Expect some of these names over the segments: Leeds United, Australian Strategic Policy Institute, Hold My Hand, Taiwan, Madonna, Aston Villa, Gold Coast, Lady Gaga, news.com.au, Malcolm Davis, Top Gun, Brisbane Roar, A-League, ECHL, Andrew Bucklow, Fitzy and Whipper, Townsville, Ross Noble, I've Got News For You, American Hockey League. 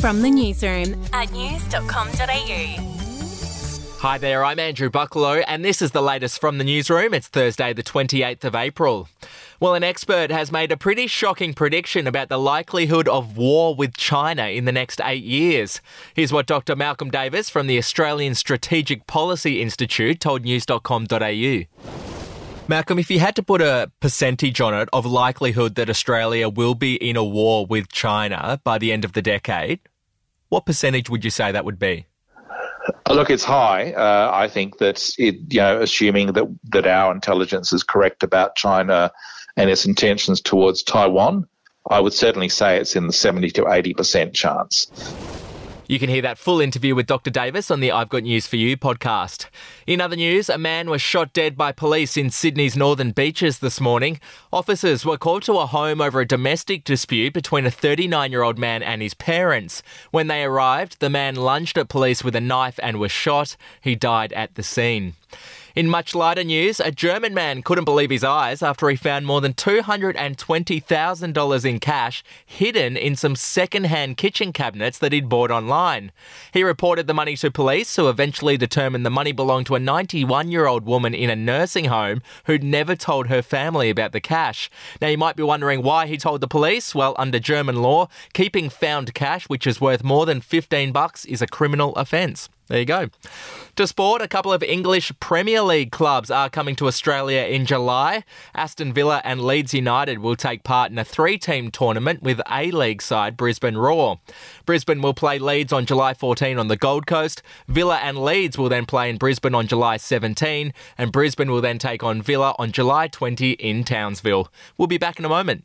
From the newsroom at news.com.au. Hi there, I'm Andrew Bucklow and this is the latest from the newsroom. It's Thursday the 28th of April. Well, an expert has made a pretty shocking prediction about the likelihood of war with China in the next 8 years. Here's what Dr. Malcolm Davis from the Australian Strategic Policy Institute told news.com.au. Malcolm, if you had to put a percentage on it of likelihood that Australia will be in a war with China by the end of the decade, what percentage would you say that would be? Look, it's high. I think that, assuming that our intelligence is correct about China and its intentions towards Taiwan, I would certainly say it's in the 70 to 80% chance. You can hear that full interview with Dr. Davis on the I've Got News For You podcast. In other news, a man was shot dead by police in Sydney's northern beaches this morning. Officers were called to a home over a domestic dispute between a 39-year-old man and his parents. When they arrived, the man lunged at police with a knife and was shot. He died at the scene. In much lighter news, a German man couldn't believe his eyes after he found more than $220,000 in cash hidden in some second-hand kitchen cabinets that he'd bought online. He reported the money to police, who eventually determined the money belonged to a 91-year-old woman in a nursing home who'd never told her family about the cash. Now, you might be wondering why he told the police. Well, under German law, keeping found cash, which is worth more than $15, is a criminal offence. There you go. To sport, a couple of English Premier League clubs are coming to Australia in July. Aston Villa and Leeds United will take part in a three-team tournament with A-League side Brisbane Roar. Brisbane will play Leeds on July 14 on the Gold Coast. Villa and Leeds will then play in Brisbane on July 17, and Brisbane will then take on Villa on July 20 in Townsville. We'll be back in a moment.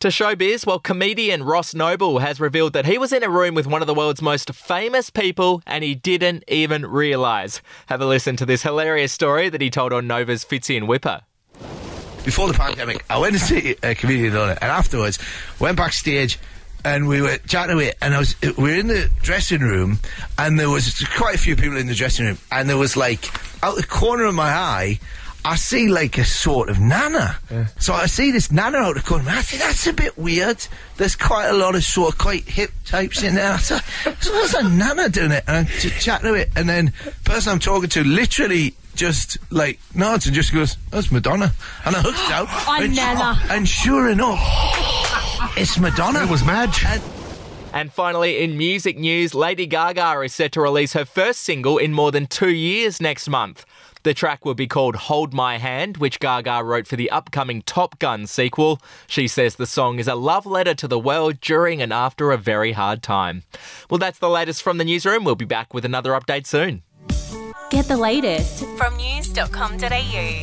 To showbiz, well, comedian Ross Noble has revealed that he was in a room with one of the world's most famous people and he didn't even realise. Have a listen to this hilarious story that he told on Nova's Fitzy and Whipper. Before the pandemic, I went to see a comedian on it, and afterwards went backstage and we were chatting away, and we were in the dressing room, and there was quite a few people in the dressing room, and there was, like, out the corner of my eye, I see, like, a sort of nana. Yeah. So I see this nana out the corner. I think that's a bit weird. There's quite a lot of sort of quite hip types in there. So there's a nana doing it. And I chat to it. And then the person I'm talking to literally just, like, nods and just goes, that's Madonna. And I hooked out. I'm nana. And sure enough, it's Madonna. It was Madge. And finally, in music news, Lady Gaga is set to release her first single in more than 2 years next month. The track will be called Hold My Hand, which Gaga wrote for the upcoming Top Gun sequel. She says the song is a love letter to the world during and after a very hard time. Well, that's the latest from the newsroom. We'll be back with another update soon. Get the latest from news.com.au.